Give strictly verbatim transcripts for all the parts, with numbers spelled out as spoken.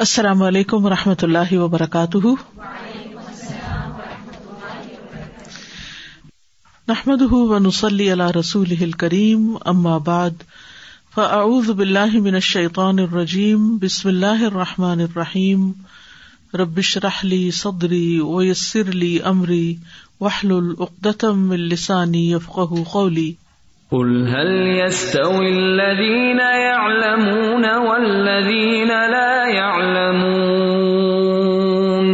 السلام علیکم ورحمۃ اللہ وبرکاتہ. نحمده ونصلي على رسوله الكريم. اما بعد فاعوذ بالله من الشيطان الرجيم. بسم الله الرحمن الرحيم. رب اشرح لي صدري ويسر لي امري واحلل عقدة من لساني يفقهوا قولي. قل هل يستوي الذين يعلمون والذين لا يعلمون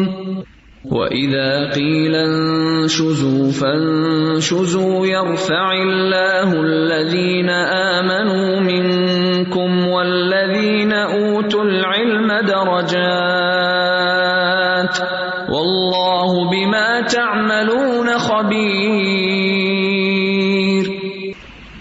وإذا قيل انشزوا فانشزوا يرفع الله الذين آمنوا منكم والذين أوتوا العلم درجات والله بما تعملون خبير.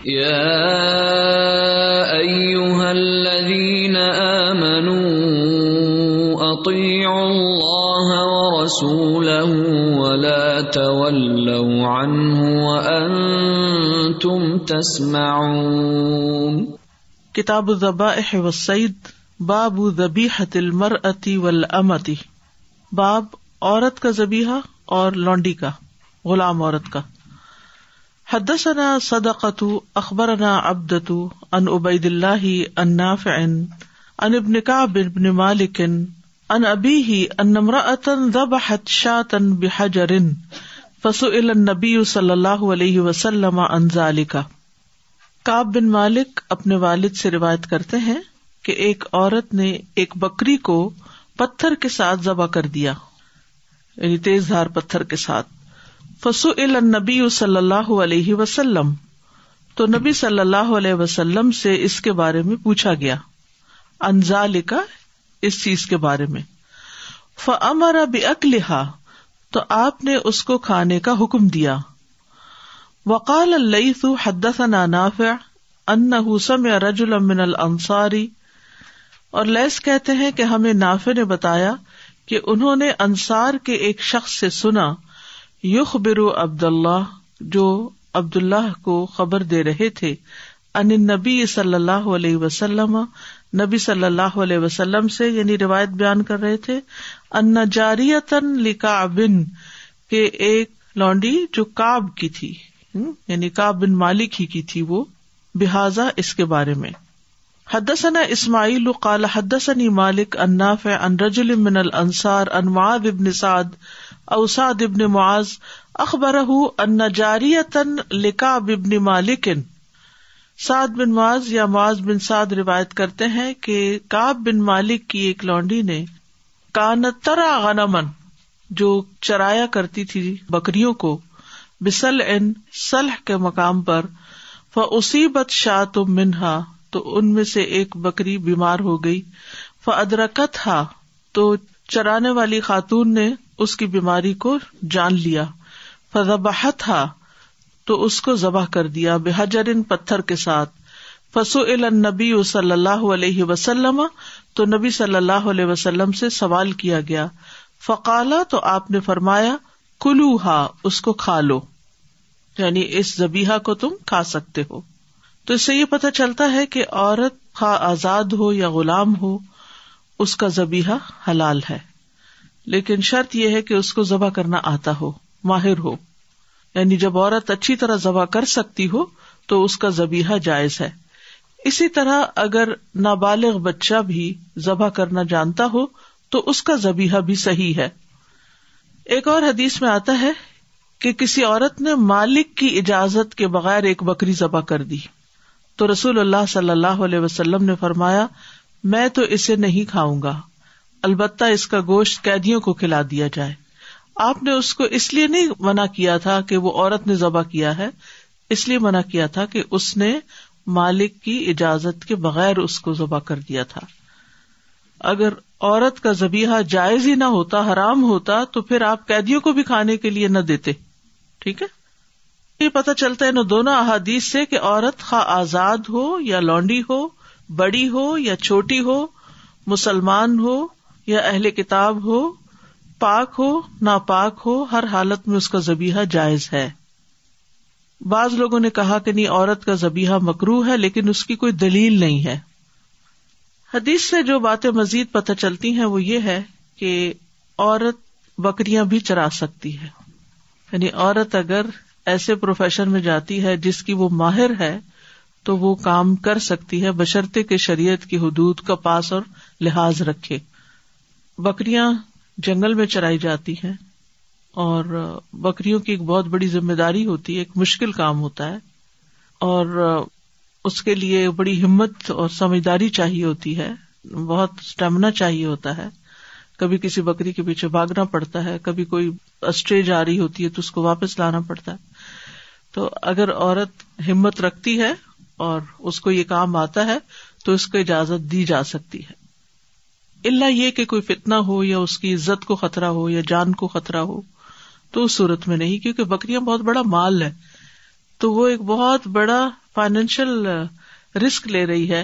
يا أيها الذين آمنوا أطيعوا الله ورسوله ولا تولوا عنه وأنتم تسمعون. کتاب الذبائح والصید. باب ذبیحة المرأة والأمة. باب عورت کا ذبیحہ اور لونڈی کا، غلام عورت کا. حدثنا صدقة اخبرنا عبدة عن عبید اللہ عن نافع عن ابن کعب بن مالک ان ابیہ ان امرأة ذبحت شاة بحجر فسئل النبی صلی اللہ علیہ وسلم عن ذلك. کاب بن مالک اپنے والد سے روایت کرتے ہیں کہ ایک عورت نے ایک بکری کو پتھر کے ساتھ ذبح کر دیا، یعنی تیز دھار پتھر کے ساتھ. فسئل النبی صلی اللہ علیہ وسلم، تو نبی صلی اللہ علیہ وسلم سے اس کے بارے میں پوچھا گیا، عن ذلك، اس چیز کے بارے میں. فامر باکلها، تو آپ نے اس کو کھانے کا حکم دیا. وقال اللیث حدثنا نافع انه سمع رجلا من الانصاری، اور لیث کہتے ہیں کہ ہمیں نافع نے بتایا کہ انہوں نے انصار کے ایک شخص سے سنا، یخبر عبداللہ، جو عبداللہ کو خبر دے رہے تھے، ان النبی صلی اللہ علیہ وسلم، نبی صلی اللہ علیہ وسلم سے یعنی روایت بیان کر رہے تھے، ان جاریتن لکعب، کہ ایک لونڈی جو کعب کی تھی، یعنی کعب بن مالک ہی کی تھی وہ، بہذا، اس کے بارے میں. حدثنا اسماعیل قال حدثنی مالک عن نافع عن رجل من الانصار عن معاذ بن سعد او سعد بن معاذ اخبرہ ان جاریتن لکعب بن مالک. سعد بن معاذ یا معاذ بن سعد روایت کرتے ہیں کہ کعب بن مالک کی ایک لونڈی نے، کانت ترا غنما، جو چرایا کرتی تھی بکریوں کو، بسلعن، سلح کے مقام پر، فاصیبت شاۃ منہا، تو ان میں سے ایک بکری بیمار ہو گئی، فادرکتھا، تو چرانے والی خاتون نے اس کی بیماری کو جان لیا، فذبحتھا، تو اس کو ذبح کر دیا، بحجرن، پتھر کے ساتھ. فسئل النبی صلی اللہ علیہ وسلم، تو نبی صلی اللہ علیہ وسلم سے سوال کیا گیا، فقال، تو آپ نے فرمایا، کلوها، اس کو کھا لو، یعنی اس ذبیحہ کو تم کھا سکتے ہو. تو اس سے یہ پتہ چلتا ہے کہ عورت خواہ آزاد ہو یا غلام ہو، اس کا ذبیحہ حلال ہے، لیکن شرط یہ ہے کہ اس کو ذبح کرنا آتا ہو، ماہر ہو. یعنی جب عورت اچھی طرح ذبح کر سکتی ہو تو اس کا ذبیحہ جائز ہے. اسی طرح اگر نابالغ بچہ بھی ذبح کرنا جانتا ہو تو اس کا ذبیحہ بھی صحیح ہے. ایک اور حدیث میں آتا ہے کہ کسی عورت نے مالک کی اجازت کے بغیر ایک بکری ذبح کر دی، تو رسول اللہ صلی اللہ علیہ وسلم نے فرمایا، میں تو اسے نہیں کھاؤں گا، البتہ اس کا گوشت قیدیوں کو کھلا دیا جائے. آپ نے اس کو اس لیے نہیں منع کیا تھا کہ وہ عورت نے ذبح کیا ہے، اس لیے منع کیا تھا کہ اس نے مالک کی اجازت کے بغیر اس کو ذبح کر دیا تھا. اگر عورت کا ذبیحہ جائز ہی نہ ہوتا، حرام ہوتا، تو پھر آپ قیدیوں کو بھی کھانے کے لیے نہ دیتے. ٹھیک ہے، یہ پتہ چلتا ہے ان دونوں احادیث سے کہ عورت خواہ آزاد ہو یا لونڈی ہو، بڑی ہو یا چھوٹی ہو، مسلمان ہو یا اہل کتاب ہو، پاک ہو ناپاک ہو، ہر حالت میں اس کا ذبیحہ جائز ہے. بعض لوگوں نے کہا کہ نہیں، عورت کا ذبیحہ مکروہ ہے، لیکن اس کی کوئی دلیل نہیں ہے. حدیث سے جو باتیں مزید پتہ چلتی ہیں وہ یہ ہے کہ عورت بکریاں بھی چرا سکتی ہے، یعنی عورت اگر ایسے پروفیشن میں جاتی ہے جس کی وہ ماہر ہے تو وہ کام کر سکتی ہے، بشرطے کہ شریعت کی حدود کا پاس اور لحاظ رکھے۔ بکریاں جنگل میں چرائی جاتی ہیں اور بکریوں کی ایک بہت بڑی ذمہ داری ہوتی ہے، ایک مشکل کام ہوتا ہے اور اس کے لیے بڑی ہمت اور سمجھداری چاہیے ہوتی ہے، بہت اسٹیمنا چاہیے ہوتا ہے۔ کبھی کسی بکری کے پیچھے بھاگنا پڑتا ہے، کبھی کوئی اسٹرے جا رہی ہوتی ہے تو اس کو واپس لانا پڑتا ہے۔ تو اگر عورت ہمت رکھتی ہے اور اس کو یہ کام آتا ہے تو اس کو اجازت دی جا سکتی ہے، الا یہ کہ کوئی فتنہ ہو یا اس کی عزت کو خطرہ ہو یا جان کو خطرہ ہو تو اس صورت میں نہیں، کیونکہ بکریاں بہت بڑا مال ہے تو وہ ایک بہت بڑا فائنینشیل رسک لے رہی ہے۔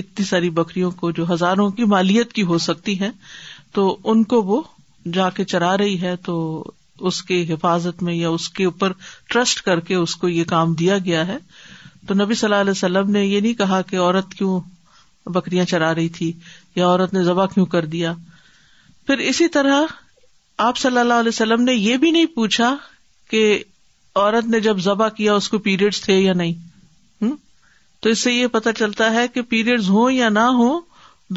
اتنی ساری بکریوں کو جو ہزاروں کی مالیت کی ہو سکتی ہیں تو ان کو وہ جا کے چرا رہی ہے، تو اس کی حفاظت میں یا اس کے اوپر ٹرسٹ کر کے اس کو یہ کام دیا گیا ہے۔ تو نبی صلی اللہ علیہ وسلم نے یہ نہیں کہا کہ عورت کیوں بکریاں چرا رہی تھی یا عورت نے ذبح کیوں کر دیا۔ پھر اسی طرح آپ صلی اللہ علیہ وسلم نے یہ بھی نہیں پوچھا کہ عورت نے جب ذبح کیا اس کو پیریڈز تھے یا نہیں۔ تو اس سے یہ پتہ چلتا ہے کہ پیریڈز ہوں یا نہ ہوں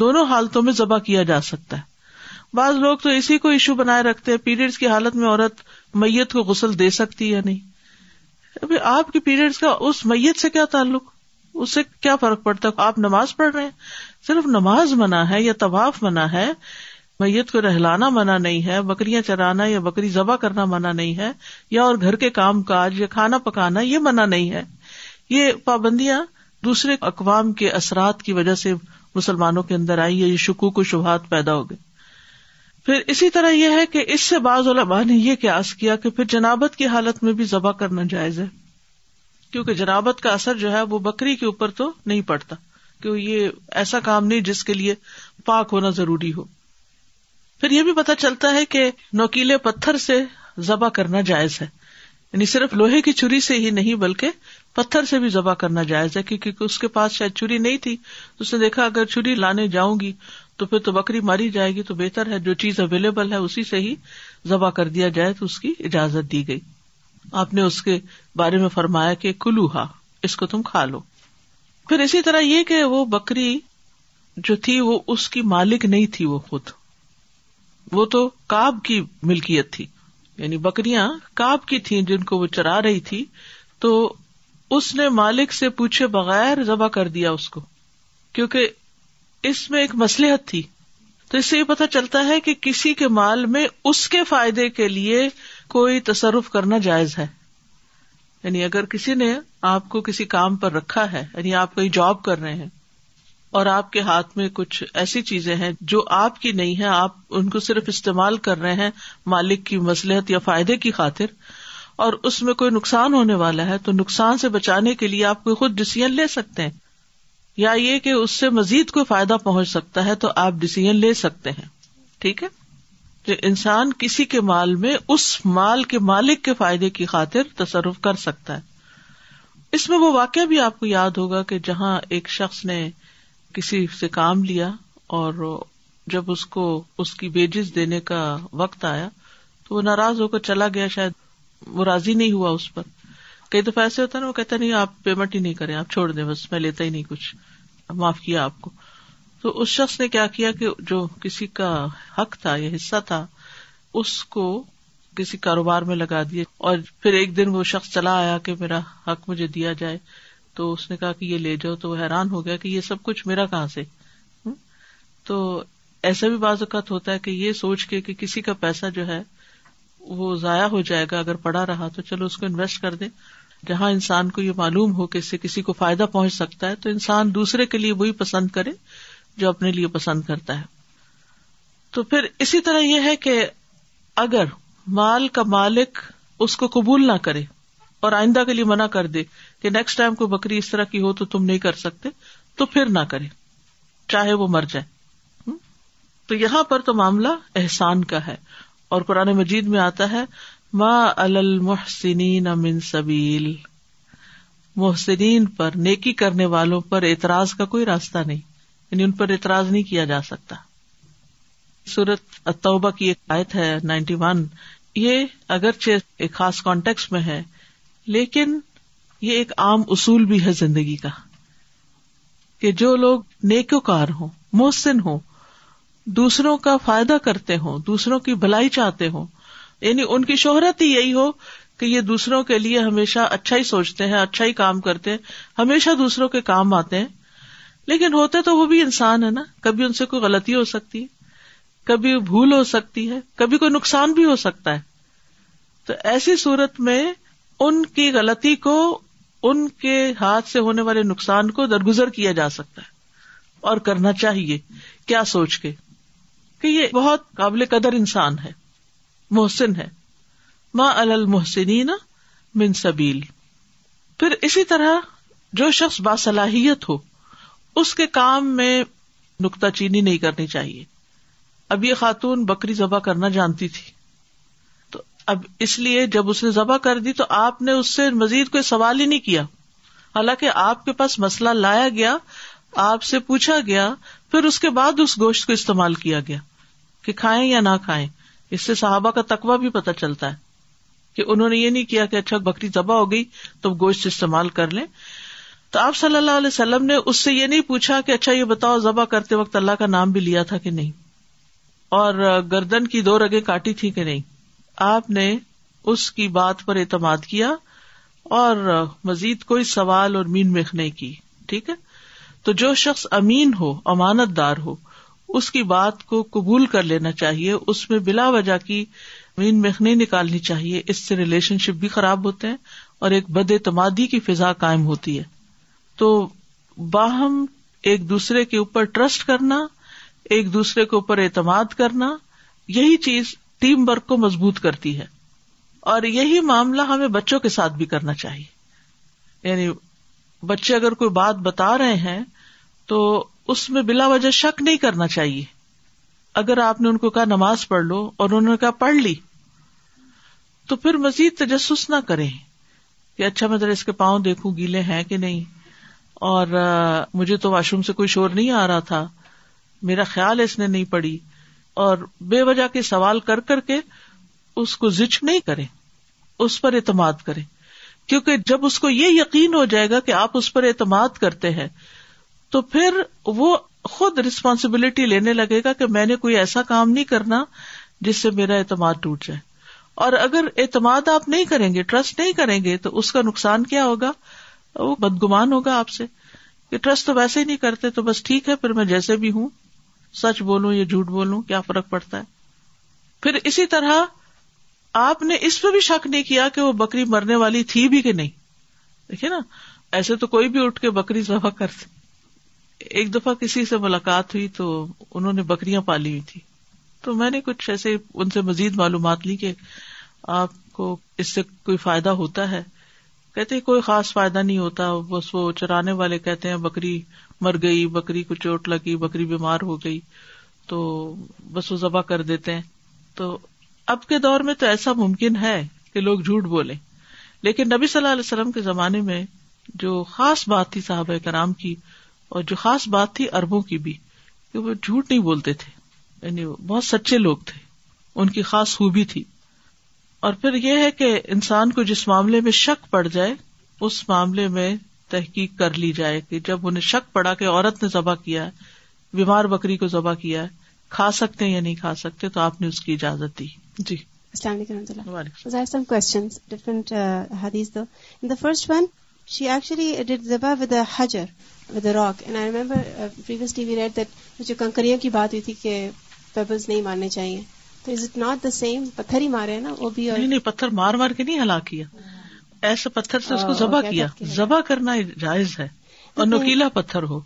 دونوں حالتوں میں ذبح کیا جا سکتا ہے۔ بعض لوگ تو اسی کو ایشو بنائے رکھتے ہیں، پیریڈز کی حالت میں عورت میت کو غسل دے سکتی یا نہیں۔ ابھی آپ کے پیریڈز کا اس میت سے کیا تعلق، اس سے کیا فرق پڑتا ہے؟ آپ نماز پڑھ رہے ہیں، صرف نماز منع ہے یا طواف منع ہے، میت کو رہلانا منع نہیں ہے، بکریاں چرانا یا بکری ذبح کرنا منع نہیں ہے، یا اور گھر کے کام کاج یا کھانا پکانا یہ منع نہیں ہے۔ یہ پابندیاں دوسرے اقوام کے اثرات کی وجہ سے مسلمانوں کے اندر آئی ہے، یہ شکوک و شبہات پیدا ہو گئے۔ پھر اسی طرح یہ ہے کہ اس سے بعض علماء نے یہ قیاس کیا کہ پھر جنابت کی حالت میں بھی ذبح کرنا جائز ہے، کیونکہ جنابت کا اثر جو ہے وہ بکری کے اوپر تو نہیں پڑتا، کیونکہ یہ ایسا کام نہیں جس کے لیے پاک ہونا ضروری ہو۔ پھر یہ بھی پتہ چلتا ہے کہ نوکیلے پتھر سے ذبح کرنا جائز ہے، یعنی صرف لوہے کی چھری سے ہی نہیں بلکہ پتھر سے بھی ذبح کرنا جائز ہے، کیونکہ اس کے پاس شاید چھری نہیں تھی، اس نے دیکھا اگر چھری لانے جاؤں گی تو پھر تو بکری ماری جائے گی، تو بہتر ہے جو چیز اویلیبل ہے اسی سے ہی ذبح کر دیا جائے، تو اس کی اجازت دی گئی۔ آپ نے اس کے بارے میں فرمایا کہ کلوہا، اس کو تم کھا لو۔ پھر اسی طرح یہ کہ وہ بکری جو تھی وہ اس کی مالک نہیں تھی، وہ خود وہ تو کاب کی ملکیت تھی، یعنی بکریاں کاب کی تھیں جن کو وہ چرا رہی تھی، تو اس نے مالک سے پوچھے بغیر ذبح کر دیا اس کو، کیونکہ اس میں ایک مصلحت تھی۔ تو اس سے یہ پتہ چلتا ہے کہ کسی کے مال میں اس کے فائدے کے لیے کوئی تصرف کرنا جائز ہے، یعنی اگر کسی نے آپ کو کسی کام پر رکھا ہے، یعنی آپ کہیں جاب کر رہے ہیں اور آپ کے ہاتھ میں کچھ ایسی چیزیں ہیں جو آپ کی نہیں ہیں، آپ ان کو صرف استعمال کر رہے ہیں مالک کی مصلحت یا فائدے کی خاطر، اور اس میں کوئی نقصان ہونے والا ہے، تو نقصان سے بچانے کے لیے آپ کو خود ڈیسیژن لے سکتے ہیں، یا یہ کہ اس سے مزید کوئی فائدہ پہنچ سکتا ہے تو آپ ڈیسیژن لے سکتے ہیں۔ ٹھیک ہے، جو انسان کسی کے مال میں اس مال کے مالک کے فائدے کی خاطر تصرف کر سکتا ہے۔ اس میں وہ واقعہ بھی آپ کو یاد ہوگا کہ جہاں ایک شخص نے کسی سے کام لیا اور جب اس کو اس کی بیجز دینے کا وقت آیا تو وہ ناراض ہو کر چلا گیا، شاید وہ راضی نہیں ہوا اس پر۔ کئی دفعہ ایسے ہوتا ہے نا، وہ کہتا نہیں آپ پیمنٹ ہی نہیں کریں، آپ چھوڑ دیں بس، میں لیتا ہی نہیں کچھ، معاف کیا آپ کو۔ تو اس شخص نے کیا کیا کہ جو کسی کا حق تھا یا حصہ تھا اس کو کسی کاروبار میں لگا دیا، اور پھر ایک دن وہ شخص چلا آیا کہ میرا حق مجھے دیا جائے، تو اس نے کہا کہ یہ لے جاؤ، تو وہ حیران ہو گیا کہ یہ سب کچھ میرا کہاں سے۔ تو ایسا بھی بعض اوقات ہوتا ہے کہ یہ سوچ کے کہ کسی کا پیسہ جو ہے وہ ضائع ہو جائے گا اگر پڑا رہا، تو چلو اس کو انویسٹ کر دیں، جہاں انسان کو یہ معلوم ہو کہ اس سے کسی کو فائدہ پہنچ سکتا ہے، تو انسان دوسرے کے لیے وہی پسند کرے جو اپنے لیے پسند کرتا ہے۔ تو پھر اسی طرح یہ ہے کہ اگر مال کا مالک اس کو قبول نہ کرے اور آئندہ کے لیے منع کر دے کہ نیکسٹ ٹائم کوئی بکری اس طرح کی ہو تو تم نہیں کر سکتے، تو پھر نہ کرے چاہے وہ مر جائے۔ تو یہاں پر تو معاملہ احسان کا ہے، اور قرآن مجید میں آتا ہے ما علی المحسنین من سبیل، محسنین پر، نیکی کرنے والوں پر اعتراض کا کوئی راستہ نہیں، یعنی ان پر اعتراض نہیں کیا جا سکتا. سورۃ التوبہ کی ایک آیت ہے نائنٹی ون، یہ اگرچہ ایک خاص کانٹیکس میں ہے لیکن یہ ایک عام اصول بھی ہے زندگی کا کہ جو لوگ نیکوکار ہوں، محسن ہوں، دوسروں کا فائدہ کرتے ہوں، دوسروں کی بھلائی چاہتے ہوں، یعنی ان کی شہرت ہی یہی ہو کہ یہ دوسروں کے لیے ہمیشہ اچھا ہی سوچتے ہیں، اچھا ہی کام کرتے ہیں، ہمیشہ دوسروں کے کام آتے ہیں، لیکن ہوتے تو وہ بھی انسان ہے نا، کبھی ان سے کوئی غلطی ہو سکتی ہے، کبھی بھول ہو سکتی ہے، کبھی کوئی نقصان بھی ہو سکتا ہے. تو ایسی صورت میں ان کی غلطی کو، ان کے ہاتھ سے ہونے والے نقصان کو درگزر کیا جا سکتا ہے اور کرنا چاہیے. کیا سوچ کے کہ یہ بہت قابل قدر انسان ہے، محسن ہے، ما علی المحسنین من سبیل. پھر اسی طرح جو شخص باصلاحیت ہو اس کے کام میں نکتہ چینی نہیں کرنی چاہیے. اب یہ خاتون بکری ذبح کرنا جانتی تھی، تو اب اس لیے جب اس نے ذبح کر دی تو آپ نے اس سے مزید کوئی سوال ہی نہیں کیا، حالانکہ آپ کے پاس مسئلہ لایا گیا، آپ سے پوچھا گیا، پھر اس کے بعد اس گوشت کو استعمال کیا گیا کہ کھائیں یا نہ کھائیں. اس سے صحابہ کا تقویٰ بھی پتہ چلتا ہے کہ انہوں نے یہ نہیں کیا کہ اچھا بکری ذبح ہو گئی تو گوشت استعمال کر لیں. تو آپ صلی اللہ علیہ وسلم نے اس سے یہ نہیں پوچھا کہ اچھا یہ بتاؤ ذبح کرتے وقت اللہ کا نام بھی لیا تھا کہ نہیں، اور گردن کی دو رگیں کاٹی تھی کہ نہیں. آپ نے اس کی بات پر اعتماد کیا اور مزید کوئی سوال اور مین میخ نہیں کی. ٹھیک ہے، تو جو شخص امین ہو، امانت دار ہو، اس کی بات کو قبول کر لینا چاہیے، اس میں بلا وجہ کی مین میخ نہیں نکالنی چاہیے. اس سے ریلیشن شپ بھی خراب ہوتے ہیں اور ایک بد اعتمادی کی فضا قائم ہوتی ہے. تو باہم ایک دوسرے کے اوپر ٹرسٹ کرنا، ایک دوسرے کے اوپر اعتماد کرنا، یہی چیز ٹیم ورک کو مضبوط کرتی ہے. اور یہی معاملہ ہمیں بچوں کے ساتھ بھی کرنا چاہیے. یعنی بچے اگر کوئی بات بتا رہے ہیں تو اس میں بلا وجہ شک نہیں کرنا چاہیے. اگر آپ نے ان کو کہا نماز پڑھ لو اور انہوں نے کہا پڑھ لی، تو پھر مزید تجسس نہ کریں کہ اچھا میں ذرا اس کے پاؤں دیکھوں گیلے ہیں کہ نہیں، اور مجھے تو واش روم سے کوئی شور نہیں آ رہا تھا، میرا خیال ہے اس نے نہیں پڑھی، اور بے وجہ کے سوال کر کر کے اس کو زچ نہیں کریں، اس پر اعتماد کریں. کیونکہ جب اس کو یہ یقین ہو جائے گا کہ آپ اس پر اعتماد کرتے ہیں تو پھر وہ خود رسپانسبلٹی لینے لگے گا کہ میں نے کوئی ایسا کام نہیں کرنا جس سے میرا اعتماد ٹوٹ جائے. اور اگر اعتماد آپ نہیں کریں گے، ٹرسٹ نہیں کریں گے، تو اس کا نقصان کیا ہوگا؟ وہ بدگمان ہوگا آپ سے کہ ٹرسٹ تو ویسے ہی نہیں کرتے، تو بس ٹھیک ہے پھر میں جیسے بھی ہوں، سچ بولوں یا جھوٹ بولوں، کیا فرق پڑتا ہے. پھر اسی طرح آپ نے اس پہ بھی شک نہیں کیا کہ وہ بکری مرنے والی تھی بھی کہ نہیں. دیکھیں نا، ایسے تو کوئی بھی اٹھ کے بکری ذبح کرتے. ایک دفعہ کسی سے ملاقات ہوئی تو انہوں نے بکریاں پالی ہوئی تھی، تو میں نے کچھ ایسے ان سے مزید معلومات لی کہ آپ کو اس سے کوئی فائدہ ہوتا ہے. کہتے کوئی خاص فائدہ نہیں ہوتا، بس وہ چرانے والے کہتے ہیں بکری مر گئی، بکری کو چوٹ لگی، بکری بیمار ہو گئی، تو بس وہ ذبح کر دیتے ہیں. تو اب کے دور میں تو ایسا ممکن ہے کہ لوگ جھوٹ بولیں، لیکن نبی صلی اللہ علیہ وسلم کے زمانے میں جو خاص بات تھی صحابہ کرام کی، اور جو خاص بات تھی عربوں کی بھی، کہ وہ جھوٹ نہیں بولتے تھے، یعنی بہت سچے لوگ تھے، ان کی خاص خوبی تھی. اور پھر یہ ہے کہ انسان کو جس معاملے میں شک پڑ جائے اس معاملے میں تحقیق کر لی جائے. کہ جب انہیں شک پڑا کہ عورت نے ذبح کیا ہے، بیمار بکری کو ذبح کیا ہے، کھا سکتے ہیں یا نہیں کھا سکتے، تو آپ نے اس کی اجازت دی. جی، السلام علیکم و رحمۃ اللہ. She actually did zabah with a hajar, with a rock. And I remember uh, previously we read that jo kankariyan ki baat hui thi ke pebbles nahi marne chahiye. So is it not the same? Pathar hi mare hai na, wo bhi aur nahi nahi pathar maar maar ke nahi halak kiya, aisa pathar se usko zabah kiya. Zabah karna jaiz hai aur nukila pathar ho.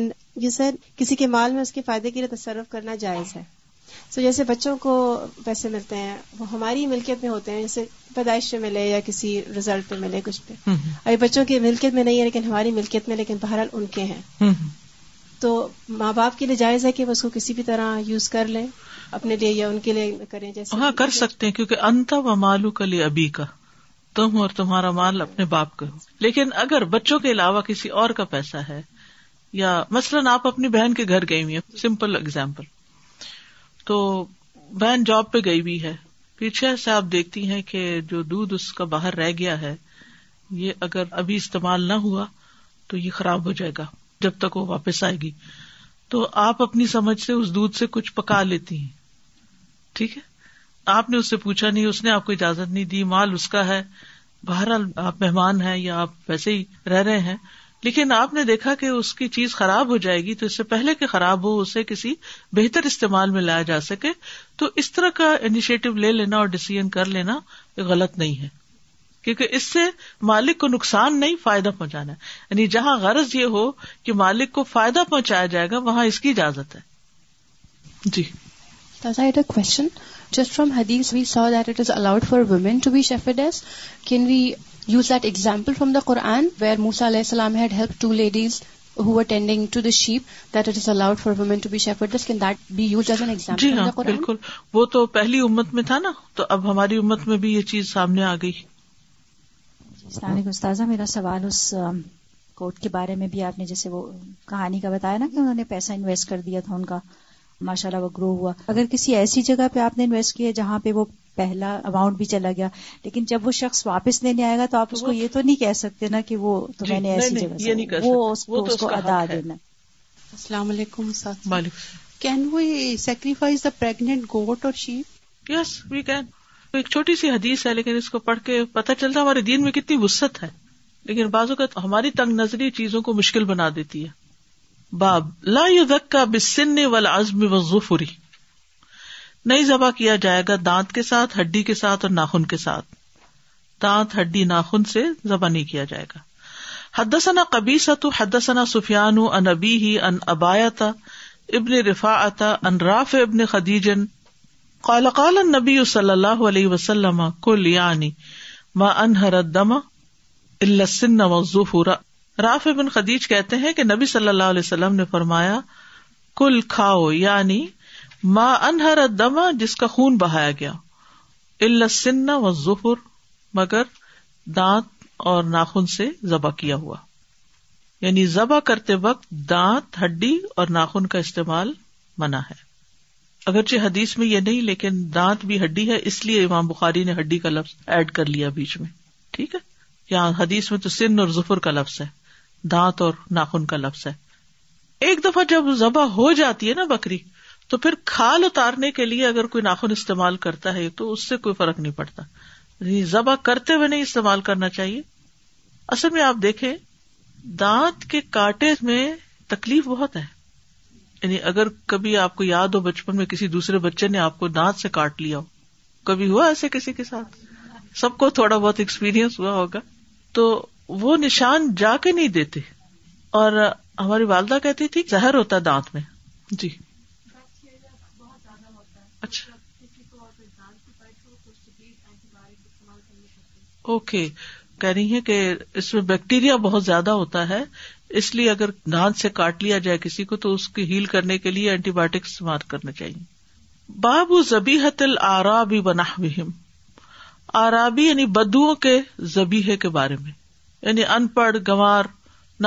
And you said kisi ke maal mein uske fayde ke liye tasarruf karna jaiz hai. So جیسے بچوں کو پیسے ملتے ہیں، وہ ہماری ملکیت میں ہوتے ہیں، جیسے پیدائش میں ملے یا کسی رزلٹ پہ ملے، کچھ پہ. ابھی بچوں کی ملکیت میں نہیں ہے لیکن ہماری ملکیت میں، لیکن بہرحال ان کے ہیں. تو ماں باپ کے لیے جائز ہے کہ وہ اس کو کسی بھی طرح یوز کر لیں اپنے لیے یا ان کے لیے کریں. جیسے ہاں کر سکتے ہیں، کیونکہ انت و مالک لابی کا، تم اور تمہارا مال اپنے باپ کا. لیکن اگر بچوں کے علاوہ کسی اور کا پیسہ ہے یا مثلاً آپ اپنی بہن کے گھر گئی ہوئی ہیں، سمپل اگزامپل، تو بہن جاب پہ گئی ہوئی ہے، پیچھے سے آپ دیکھتی ہیں کہ جو دودھ اس کا باہر رہ گیا ہے یہ اگر ابھی استعمال نہ ہوا تو یہ خراب ہو جائے گا جب تک وہ واپس آئے گی، تو آپ اپنی سمجھ سے اس دودھ سے کچھ پکا لیتی ہیں، ٹھیک ہے، آپ نے اس سے پوچھا نہیں، اس نے آپ کو اجازت نہیں دی، مال اس کا ہے، بہرحال آپ مہمان ہیں یا آپ ویسے ہی رہ رہے ہیں، لیکن آپ نے دیکھا کہ اس کی چیز خراب ہو جائے گی، تو اس سے پہلے کہ خراب ہو اسے کسی بہتر استعمال میں لایا جا سکے، تو اس طرح کا انیشیٹو لے لینا اور ڈیسیژن کر لینا غلط نہیں ہے، کیونکہ اس سے مالک کو نقصان نہیں فائدہ پہنچانا ہے، یعنی جہاں غرض یہ ہو کہ مالک کو فائدہ پہنچایا جائے گا وہاں اس کی اجازت ہے. جی تازہ add a question just from hadith we saw that it is allowed for women to be shepherds, can we use that example from the Quran where Musa alayhi salam had helped two ladies who were tending to the sheep, that it is allowed for women to be shepherdess. Can that be used as an example in the Quran? جی ہاں بالکل، وہ تو پہلی امت میں تھا نا، تو اب ہماری امت میں بھی یہ چیز سامنے آ گئی. السلام علیکم استاذہ، میرا سوال اس کوٹ کے بارے میں بھی آپ نے جیسے وہ کہانی کا بتایا نا کہ انہوں نے پیسہ انویسٹ کر دیا تھا ان کا، ماشاءاللہ وہ گرو ہوا، اگر کسی ایسی جگہ پہ آپ نے انویسٹ کیا جہاں پہ وہ پہلا اماؤنٹ بھی چلا گیا لیکن جب وہ شخص واپس لینے آئے گا تو آپ اس کو یہ تو نہیں کہہ سکتے نا کہ وہ تو میں نے ایسی جگہ وہ اس کو ادا دینا. السلام علیکم مالک، can we sacrifice the pregnant goat اور شیپ؟ Yes we can. ایک چھوٹی سی حدیث ہے لیکن اس کو پڑھ کے پتہ چلتا ہمارے دین میں کتنی وسعت ہے، لیکن بعض اوقات ہماری تنگ نظری چیزوں کو مشکل بنا دیتی ہے. باب لا یذکا بالسن والعظم والظفر، نہیں ذبح کیا جائے گا دانت کے ساتھ، ہڈی کے ساتھ اور ناخن کے ساتھ، دانت ہڈی ناخن سے ذبح نہیں کیا جائے گا. حدثنا قبیصۃ حدثنا سفیان عن ابیہ عن عبایۃ ابن رفاعۃ عن رافع ابن خدیج قال قال النبی صلی اللہ علیہ وسلم کل یعنی ما انہر الدم الا السن والظفر. رافع بن خدیج کہتے ہیں کہ نبی صلی اللہ علیہ وسلم نے فرمایا کل کھاؤ، یعنی ما انہر الدم جس کا خون بہایا گیا، الا السن والظفر مگر دانت اور ناخن سے ذبح کیا ہوا، یعنی ذبح کرتے وقت دانت ہڈی اور ناخن کا استعمال منع ہے. اگرچہ حدیث میں یہ نہیں لیکن دانت بھی ہڈی ہے اس لیے امام بخاری نے ہڈی کا لفظ ایڈ کر لیا بیچ میں، ٹھیک ہے، یہاں حدیث میں تو سن اور ظفر کا لفظ ہے، دانت اور ناخن کا لفظ ہے. ایک دفعہ جب ذبح ہو جاتی ہے نا بکری تو پھر کھال اتارنے کے لیے اگر کوئی ناخن استعمال کرتا ہے تو اس سے کوئی فرق نہیں پڑتا، ذبح کرتے ہوئے نہیں استعمال کرنا چاہیے. اصل میں آپ دیکھیں دانت کے کاٹے میں تکلیف بہت ہے، یعنی اگر کبھی آپ کو یاد ہو بچپن میں کسی دوسرے بچے نے آپ کو دانت سے کاٹ لیا ہو، کبھی ہوا ایسے کسی کے ساتھ، سب کو تھوڑا بہت ایکسپیرینس ہوا ہوگا، تو وہ نشان جا کے نہیں دیتے، اور ہماری والدہ کہتی تھی زہر ہوتا ہے دانت میں. جی اچھا اوکے، کہہ رہی ہیں کہ اس میں بیکٹیریا بہت زیادہ ہوتا ہے، اس لیے اگر دانت سے کاٹ لیا جائے کسی کو تو اس کی ہیل کرنے کے لیے اینٹی بایوٹکس استعمال کرنا چاہیے. باب ذبیحۃ الاعراب ونحوہم، اعرابی یعنی بدوؤں کے ذبیحے کے بارے میں، یعنی ان پڑھ گنوار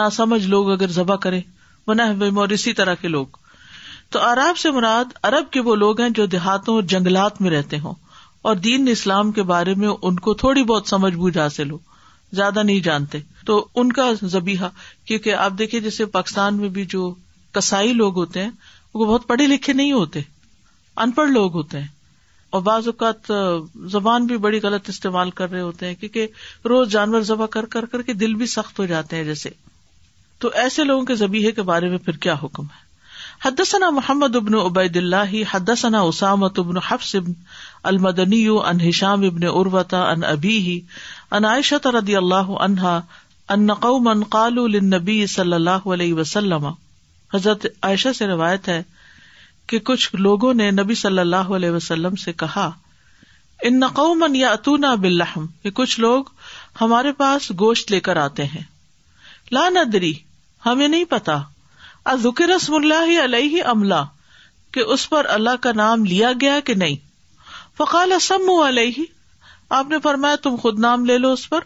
نا سمجھ لوگ اگر ذبح کریں ونحوہم اور اسی طرح کے لوگ، تو اعراب سے مراد عرب کے وہ لوگ ہیں جو دیہاتوں اور جنگلات میں رہتے ہوں اور دین اسلام کے بارے میں ان کو تھوڑی بہت سمجھ بوجھ حاصل ہو، زیادہ نہیں جانتے، تو ان کا ذبیحہ. کیونکہ آپ دیکھیں جیسے پاکستان میں بھی جو کسائی لوگ ہوتے ہیں وہ بہت پڑھے لکھے نہیں ہوتے، ان پڑھ لوگ ہوتے ہیں، اور بعض اوقات زبان بھی بڑی غلط استعمال کر رہے ہوتے ہیں، کیونکہ روز جانور ذبح کر کر کر کے دل بھی سخت ہو جاتے ہیں جیسے، تو ایسے لوگوں کے ذبیحے کے بارے میں پھر کیا حکم ہے. حدثنا محمد بن عبید اللہ حدثنا اسامۃ بن حفص المدنی عن ہشام بن عروۃ عن ابیہ عن عائشہ رضی اللہ عنہا ان قوما قالوا للنبی صلی اللہ علیہ وسلم. حضرت عائشہ سے روایت ہے کہ کچھ لوگوں نے نبی صلی اللہ علیہ وسلم سے کہا ان قوما یاتونا باللحم، کہ کچھ لوگ ہمارے پاس گوشت لے کر آتے ہیں، لا ندری ہمیں نہیں پتا اذکر اسم اللہ علیہ املا، کہ اس پر اللہ کا نام لیا گیا کہ نہیں، فقال سموا علیہ آپ نے فرمایا تم خود نام لے لو اس پر،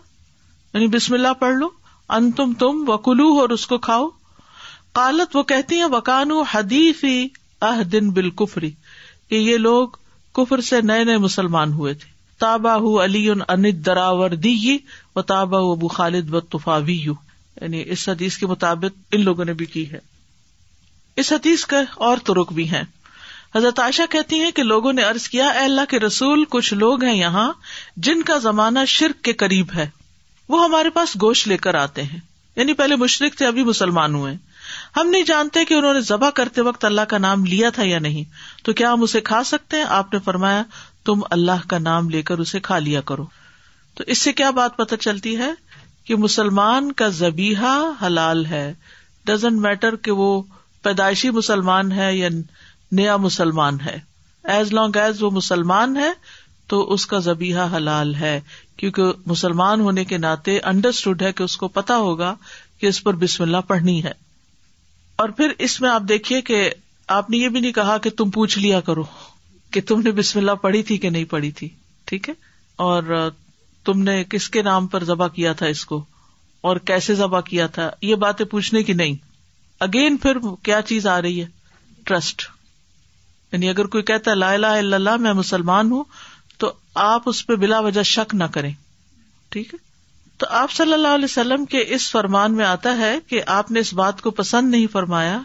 یعنی بسم اللہ پڑھ لو، انتم تم وکلوہ اور اس کو کھاؤ. قالت وہ کہتی ہیں وکانو حدیثی عہد بالکفر، کہ یہ لوگ کفر سے نئے نئے مسلمان ہوئے تھے. تابہ علی عن الدراوردی و تابہ ابو خالد والطفاوی، یعنی اس حدیث کے مطابق ان لوگوں نے بھی کی ہے. اس حدیث کے اور طرق بھی ہیں. حضرت عائشہ کہتی ہیں کہ لوگوں نے عرض کیا، اے اللہ کے رسول، کچھ لوگ ہیں یہاں جن کا زمانہ شرک کے قریب ہے، وہ ہمارے پاس گوشت لے کر آتے ہیں، یعنی پہلے مشرک تھے ابھی مسلمان ہوئے، ہم نہیں جانتے کہ انہوں نے ذبح کرتے وقت اللہ کا نام لیا تھا یا نہیں، تو کیا ہم اسے کھا سکتے ہیں؟ آپ نے فرمایا تم اللہ کا نام لے کر اسے کھا لیا کرو. تو اس سے کیا بات پتہ چلتی ہے کہ مسلمان کا ذبیحہ حلال ہے، ڈزنٹ میٹر کہ وہ پیدائشی مسلمان ہے یا نیا مسلمان ہے، ایز لانگ ایز وہ مسلمان ہے تو اس کا ذبیحہ حلال ہے، کیونکہ مسلمان ہونے کے ناطے انڈرسٹوڈ ہے کہ اس کو پتا ہوگا کہ اس پر بسم اللہ پڑھنی ہے. اور پھر اس میں آپ دیکھیے کہ آپ نے یہ بھی نہیں کہا کہ تم پوچھ لیا کرو کہ تم نے بسم اللہ پڑھی تھی کہ نہیں پڑھی تھی، ٹھیک ہے، اور تم نے کس کے نام پر ذبح کیا تھا اس کو اور کیسے ذبح کیا تھا، یہ باتیں پوچھنے کی نہیں. اگین پھر کیا چیز آ رہی ہے؟ ٹرسٹ. یعنی اگر کوئی کہتا ہے لا الہ الا اللہ میں مسلمان ہوں، تو آپ اس پہ بلا وجہ شک نہ کریں، ٹھیک ہے. تو آپ صلی اللہ علیہ وسلم کے اس فرمان میں آتا ہے کہ آپ نے اس بات کو پسند نہیں فرمایا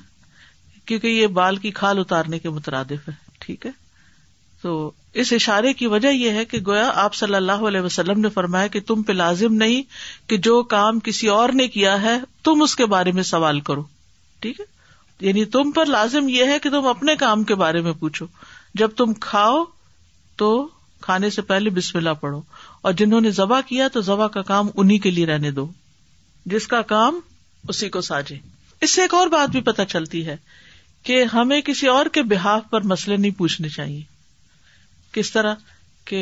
کیونکہ یہ بال کی کھال اتارنے کے مترادف ہے، ٹھیک ہے. تو اس اشارے کی وجہ یہ ہے کہ گویا آپ صلی اللہ علیہ وسلم نے فرمایا کہ تم پہ لازم نہیں کہ جو کام کسی اور نے کیا ہے تم اس کے بارے میں سوال کرو، ٹھیک ہے، یعنی تم پر لازم یہ ہے کہ تم اپنے کام کے بارے میں پوچھو. جب تم کھاؤ تو کھانے سے پہلے بسم اللہ پڑھو، اور جنہوں نے ذبح کیا تو ذبح کا کام انہی کے لیے رہنے دو، جس کا کام اسی کو ساجے. اس سے ایک اور بات بھی پتہ چلتی ہے کہ ہمیں کسی اور کے بہاف پر مسئلے نہیں پوچھنے چاہیے، کس طرح کہ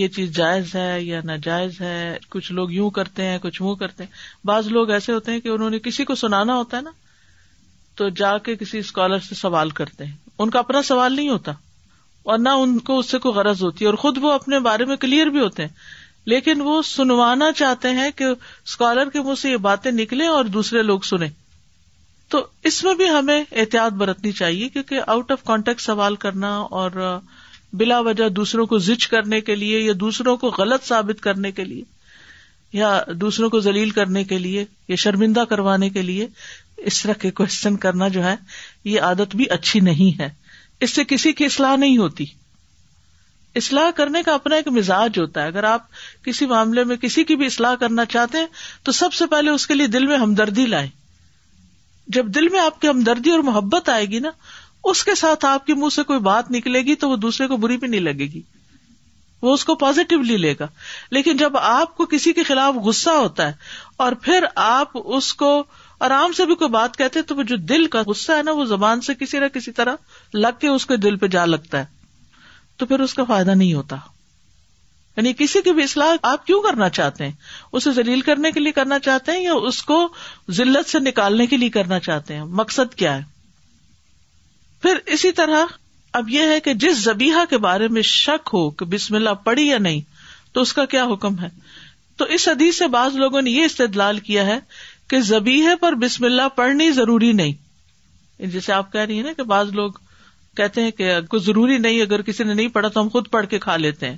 یہ چیز جائز ہے یا ناجائز ہے. کچھ لوگ یوں کرتے ہیں، کچھ وہ کرتے ہیں. بعض لوگ ایسے ہوتے ہیں کہ انہوں نے کسی کو سنانا ہوتا ہے نا، تو جا کے کسی اسکالر سے سوال کرتے ہیں، ان کا اپنا سوال نہیں ہوتا اور نہ ان کو اس سے کوئی غرض ہوتی ہے، اور خود وہ اپنے بارے میں کلیئر بھی ہوتے ہیں، لیکن وہ سنوانا چاہتے ہیں کہ اسکالر کے منہ سے یہ باتیں نکلیں اور دوسرے لوگ سنیں. تو اس میں بھی ہمیں احتیاط برتنی چاہیے، کیونکہ آؤٹ آف کانٹیکٹ سوال کرنا اور بلا وجہ دوسروں کو زج کرنے کے لیے یا دوسروں کو غلط ثابت کرنے کے لیے یا دوسروں کو ذلیل کرنے کے لیے یا شرمندہ کروانے کے لیے اس طرح کے کوشچن کرنا جو ہے، یہ عادت بھی اچھی نہیں ہے. اس سے کسی کی اصلاح نہیں ہوتی. اصلاح کرنے کا اپنا ایک مزاج ہوتا ہے. اگر آپ کسی معاملے میں کسی کی بھی اصلاح کرنا چاہتے ہیں تو سب سے پہلے اس کے لیے دل میں ہمدردی لائیں. جب دل میں آپ کی ہمدردی اور محبت آئے گی نا، اس کے ساتھ آپ کے منہ سے کوئی بات نکلے گی تو وہ دوسرے کو بری بھی نہیں لگے گی، وہ اس کو پازیٹیولی لے گا. لیکن جب آپ کو کسی کے خلاف غصہ ہوتا ہے اور پھر آپ اس کو آرام سے بھی کوئی بات کہتے تو وہ جو دل کا غصہ ہے نا، وہ زبان سے کسی نہ کسی طرح لگ کے اس کے دل پہ جا لگتا ہے، تو پھر اس کا فائدہ نہیں ہوتا. یعنی کسی کی بھی اصلاح آپ کیوں کرنا چاہتے ہیں؟ اسے ذلیل کرنے کے لیے کرنا چاہتے ہیں یا اس کو ذلت سے نکالنے کے لیے کرنا چاہتے ہیں؟ مقصد کیا ہے؟ پھر اسی طرح اب یہ ہے کہ جس ذبیحہ کے بارے میں شک ہو کہ بسم اللہ پڑھی یا نہیں، تو اس کا کیا حکم ہے؟ تو اس حدیث سے بعض لوگوں نے یہ استدلال کیا ہے کہ ذبیحے پر بسم اللہ پڑھنی ضروری نہیں. جیسے آپ کہہ رہی ہیں نا کہ بعض لوگ کہتے ہیں کہ کوئی ضروری نہیں، اگر کسی نے نہیں پڑھا تو ہم خود پڑھ کے کھا لیتے ہیں،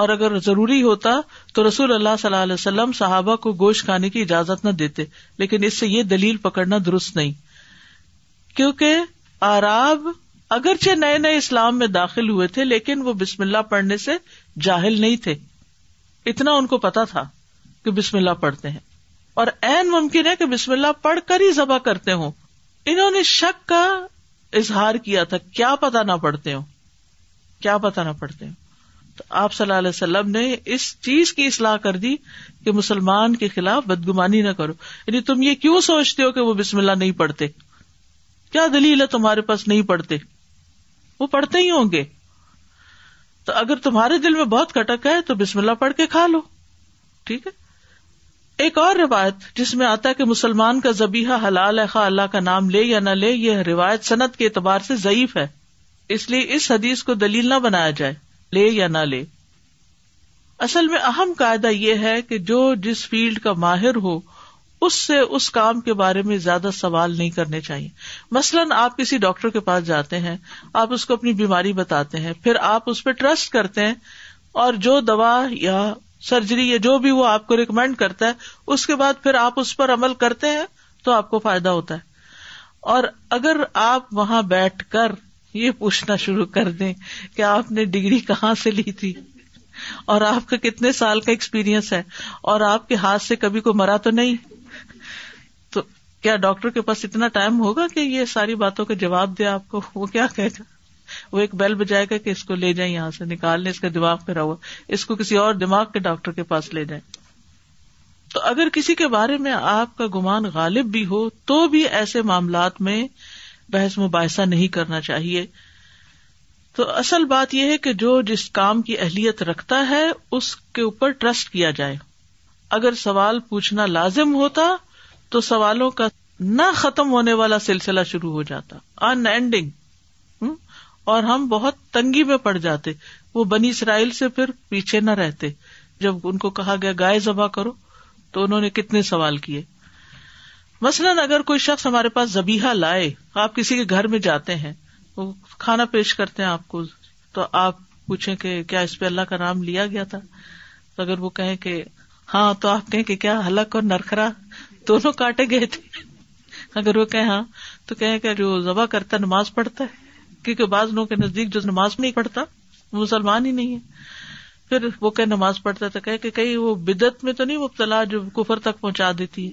اور اگر ضروری ہوتا تو رسول اللہ صلی اللہ علیہ وسلم صحابہ کو گوشت کھانے کی اجازت نہ دیتے. لیکن اس سے یہ دلیل پکڑنا درست نہیں، کیونکہ اعراب اگرچہ نئے نئے اسلام میں داخل ہوئے تھے لیکن وہ بسم اللہ پڑھنے سے جاہل نہیں تھے. اتنا ان کو پتا تھا کہ بسم اللہ پڑھتے ہیں، اور عین ممکن ہے کہ بسم اللہ پڑھ کر ہی ذبح کرتے ہوں. انہوں نے شک کا اظہار کیا تھا، کیا پتہ نہ پڑھتے ہوں کیا پتہ نہ پڑھتے ہوں تو آپ صلی اللہ علیہ وسلم نے اس چیز کی اصلاح کر دی کہ مسلمان کے خلاف بدگمانی نہ کرو. یعنی تم یہ کیوں سوچتے ہو کہ وہ بسم اللہ نہیں پڑھتے؟ کیا دلیل ہے تمہارے پاس نہیں پڑھتے؟ وہ پڑھتے ہی ہوں گے. تو اگر تمہارے دل میں بہت کٹک ہے تو بسم اللہ پڑھ کے کھا لو، ٹھیک ہے. ایک اور روایت جس میں آتا ہے کہ مسلمان کا ذبیحہ حلال ہے خواہ اللہ کا نام لے یا نہ لے، یہ روایت سند کے اعتبار سے ضعیف ہے، اس لیے اس حدیث کو دلیل نہ بنایا جائے لے یا نہ لے. اصل میں اہم قاعدہ یہ ہے کہ جو جس فیلڈ کا ماہر ہو اس سے اس کام کے بارے میں زیادہ سوال نہیں کرنے چاہیے. مثلاً آپ کسی ڈاکٹر کے پاس جاتے ہیں, آپ اس کو اپنی بیماری بتاتے ہیں, پھر آپ اس پہ ٹرسٹ کرتے ہیں اور جو دوا یا سرجری یا جو بھی وہ آپ کو ریکمینڈ کرتا ہے اس کے بعد پھر آپ اس پر عمل کرتے ہیں تو آپ کو فائدہ ہوتا ہے. اور اگر آپ وہاں بیٹھ کر یہ پوچھنا شروع کر دیں کہ آپ نے ڈگری کہاں سے لی تھی اور آپ کا کتنے سال کا ایکسپیرینس ہے اور آپ کے ہاتھ سے کبھی کوئی مرا تو نہیں, تو کیا ڈاکٹر کے پاس اتنا ٹائم ہوگا کہ یہ ساری باتوں کا جواب دے آپ کو؟ وہ کیا کہے گا؟ وہ ایک بیل بجائے گا کہ اس کو لے جائیں, یہاں سے نکال لیں, اس کا دماغ پھرا ہوا, اس کو کسی اور دماغ کے ڈاکٹر کے پاس لے جائیں. تو اگر کسی کے بارے میں آپ کا گمان غالب بھی ہو تو بھی ایسے معاملات میں بحث مباحثہ نہیں کرنا چاہیے. تو اصل بات یہ ہے کہ جو جس کام کی اہلیت رکھتا ہے اس کے اوپر ٹرسٹ کیا جائے. اگر سوال پوچھنا لازم ہوتا تو سوالوں کا نہ ختم ہونے والا سلسلہ شروع ہو جاتا, ان اینڈنگ, اور ہم بہت تنگی میں پڑ جاتے. وہ بنی اسرائیل سے پھر پیچھے نہ رہتے, جب ان کو کہا گیا گائے ذبح کرو تو انہوں نے کتنے سوال کیے. مثلاً اگر کوئی شخص ہمارے پاس ذبیحہ لائے, آپ کسی کے گھر میں جاتے ہیں, وہ کھانا پیش کرتے ہیں آپ کو, تو آپ پوچھیں کہ کیا اس پہ اللہ کا نام لیا گیا تھا, تو اگر وہ کہیں کہ ہاں, تو آپ کہیں کہ کیا ہلاک اور نرخرا دونوں کاٹے گئے تھے؟ اگر وہ کہیں ہاں, تو کہیں کہ جو ذبح کرتا نماز پڑھتا ہے, کیونکہ بعض لوگوں کے نزدیک جو نماز نہیں پڑھتا مسلمان ہی نہیں ہے. پھر وہ کہ نماز پڑھتا ہے تو کہے کہ کہیں وہ بدعت میں تو نہیں مبتلا جو کفر تک پہنچا دیتی,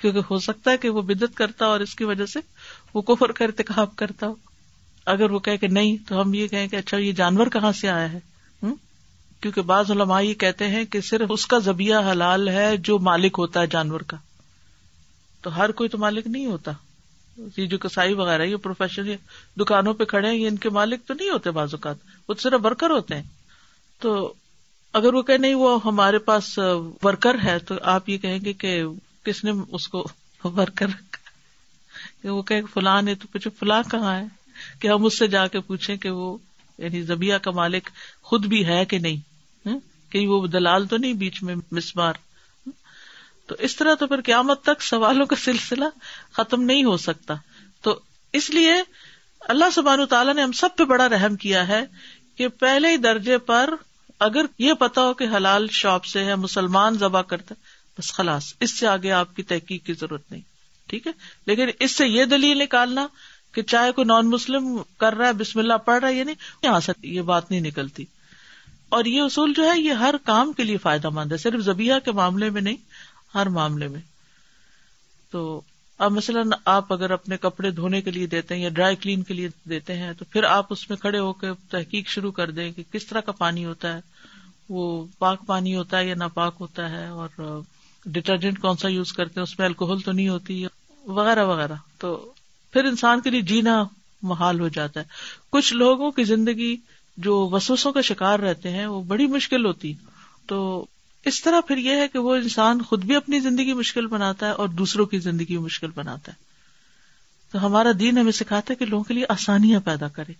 کیونکہ ہو سکتا ہے کہ وہ بدعت کرتا اور اس کی وجہ سے وہ کفر کا ارتکاب کرتا ہو. اگر وہ کہے کہ نہیں, تو ہم یہ کہیں کہ اچھا یہ جانور کہاں سے آیا ہے, کیونکہ بعض علماء یہ کہتے ہیں کہ صرف اس کا ذبیحہ حلال ہے جو مالک ہوتا ہے جانور کا, تو ہر کوئی تو مالک نہیں ہوتا. یہ جو کسائی وغیرہ یہ پروفیشنل دکانوں پہ کھڑے ہیں یہ ان کے مالک تو نہیں ہوتے, بعض اوقات وہ تو صرف ورکر ہوتے ہیں. تو اگر وہ کہے نہیں وہ ہمارے پاس ورکر ہے, تو آپ یہ کہیں گے کہ کس نے اس کو ورکر رکھا, کہ وہ کہے فلاں ہے, تو پوچھے فلاں کہاں ہے, کہ ہم اس سے جا کے پوچھیں کہ وہ یعنی ذبیحہ کا مالک خود بھی ہے کہ نہیں, کہ وہ دلال تو نہیں بیچ میں مسمار. تو اس طرح تو پھر قیامت تک سوالوں کا سلسلہ ختم نہیں ہو سکتا. تو اس لیے اللہ سبحانہ تعالیٰ نے ہم سب پہ بڑا رحم کیا ہے کہ پہلے ہی درجے پر اگر یہ پتا ہو کہ حلال شاپ سے ہے, مسلمان ذبح کرتا ہے, بس خلاص, اس سے آگے آپ کی تحقیق کی ضرورت نہیں, ٹھیک ہے. لیکن اس سے یہ دلیل نکالنا کہ چاہے کوئی نان مسلم کر رہا ہے بسم اللہ پڑھ رہا ہے یا نہیں, یہاں سے یہ بات نہیں نکلتی. اور یہ اصول جو ہے یہ ہر کام کے لیے فائدہ مند ہے, صرف ذبیحہ کے معاملے میں نہیں, ہر معاملے میں. تو اب مثلاً آپ اگر اپنے کپڑے دھونے کے لیے دیتے ہیں یا ڈرائی کلین کے لیے دیتے ہیں, تو پھر آپ اس میں کھڑے ہو کے تحقیق شروع کر دیں کہ کس طرح کا پانی ہوتا ہے, وہ پاک پانی ہوتا ہے یا ناپاک ہوتا ہے, اور ڈٹرجنٹ کون سا یوز کرتے ہیں, اس میں الکوہل تو نہیں ہوتی وغیرہ وغیرہ. تو پھر انسان کے لیے جینا محال ہو جاتا ہے. کچھ لوگوں کی زندگی جو وسوسوں کا شکار رہتے ہیں وہ بڑی مشکل ہوتی, تو اس طرح پھر یہ ہے کہ وہ انسان خود بھی اپنی زندگی مشکل بناتا ہے اور دوسروں کی زندگی مشکل بناتا ہے. تو ہمارا دین ہمیں سکھاتا ہے کہ لوگوں کے لیے آسانیاں پیدا کرے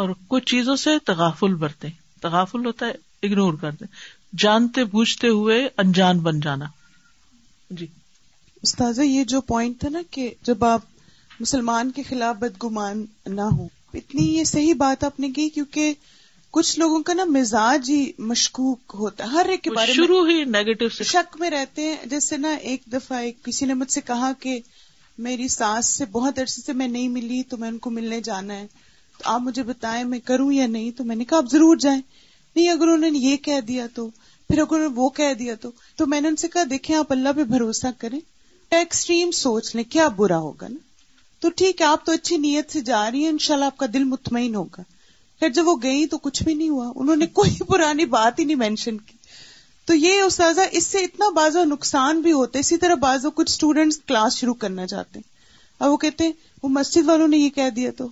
اور کچھ چیزوں سے تغافل برتیں. تغافل ہوتا ہے اگنور کر دیں, جانتے بوجھتے ہوئے انجان بن جانا. جی استاذہ, یہ جو پوائنٹ تھا نا کہ جب آپ مسلمان کے خلاف بدگمان نہ ہو, اتنی یہ صحیح بات آپ نے کی, کیونکہ کچھ لوگوں کا نا مزاج ہی مشکوک ہوتا ہے, ہر ایک کے بارے میں شروع ہی نیگیٹو شک میں رہتے ہیں. جیسے نا ایک دفعہ کسی نے مجھ سے کہا کہ میری ساس سے بہت عرصے سے میں نہیں ملی, تو میں ان کو ملنے جانا ہے, تو آپ مجھے بتائیں میں کروں یا نہیں, تو میں نے کہا آپ ضرور جائیں. نہیں اگر انہوں نے یہ کہہ دیا تو, پھر اگر انہوں نے وہ کہہ دیا تو, تو میں نے ان سے کہا دیکھیں آپ اللہ پہ بھروسہ کریں, ایکسٹریم سوچ لیں کیا برا ہوگا نا, تو ٹھیک ہے آپ تو اچھی نیت سے جا رہی ہیں, انشاءاللہ آپ کا دل مطمئن ہوگا. پھر جب وہ گئی تو کچھ بھی نہیں ہوا, انہوں نے کوئی پرانی بات ہی نہیں مینشن کی. تو یہ استاذہ اس سے اتنا بازو نقصان بھی ہوتے. اسی طرح بازو کچھ اسٹوڈینٹس کلاس شروع کرنا چاہتے ہیں اور وہ کہتے ہیں وہ مسجد والوں نے یہ کہہ دیا تو,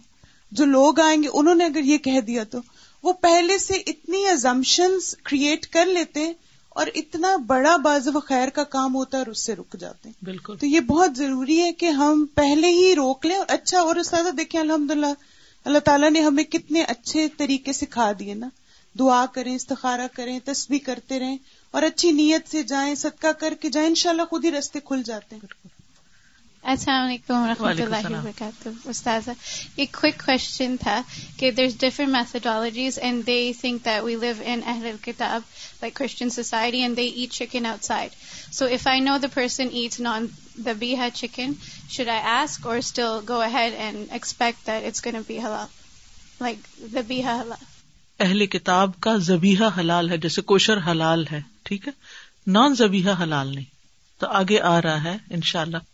جو لوگ آئیں گے انہوں نے اگر یہ کہہ دیا تو, وہ پہلے سے اتنی ازمپشنز کریٹ کر لیتے ہیں اور اتنا بڑا بازو خیر کا کام ہوتا ہے اور اس سے رک جاتے ہیں. بالکل, تو یہ بہت ضروری ہے کہ ہم پہلے ہی روک لیں. اور اچھا, اور استاذہ دیکھیں الحمدللہ اللہ تعالیٰ نے ہمیں کتنے اچھے طریقے سکھا دیے نا, دعا کریں، استخارہ کریں، تسبیح کرتے رہیں اور اچھی نیت سے جائیں، صدقہ کر کے جائیں، انشاءاللہ خود ہی راستے کھل جاتے ہیں۔ السلام علیکم ورحمۃ اللہ وبرکاتہ۔ استاذہ، ایک کوئک کوشچن تھا کہ there is different methodologies and they think that we live in ahl al-kitab like Christian society and they eat chicken outside, so if I know the person eats non zabiha chicken, should I ask or still go ahead and expect that it's gonna be halal, like zabiha halal? Ahl کتاب کا ذبیحہ حلال ہے، جیسے کوشر حلال ہے، ٹھیک ہے، نان ذبیحہ حلال نہیں۔ تو آگے آ رہا ہے انشاءاللہ۔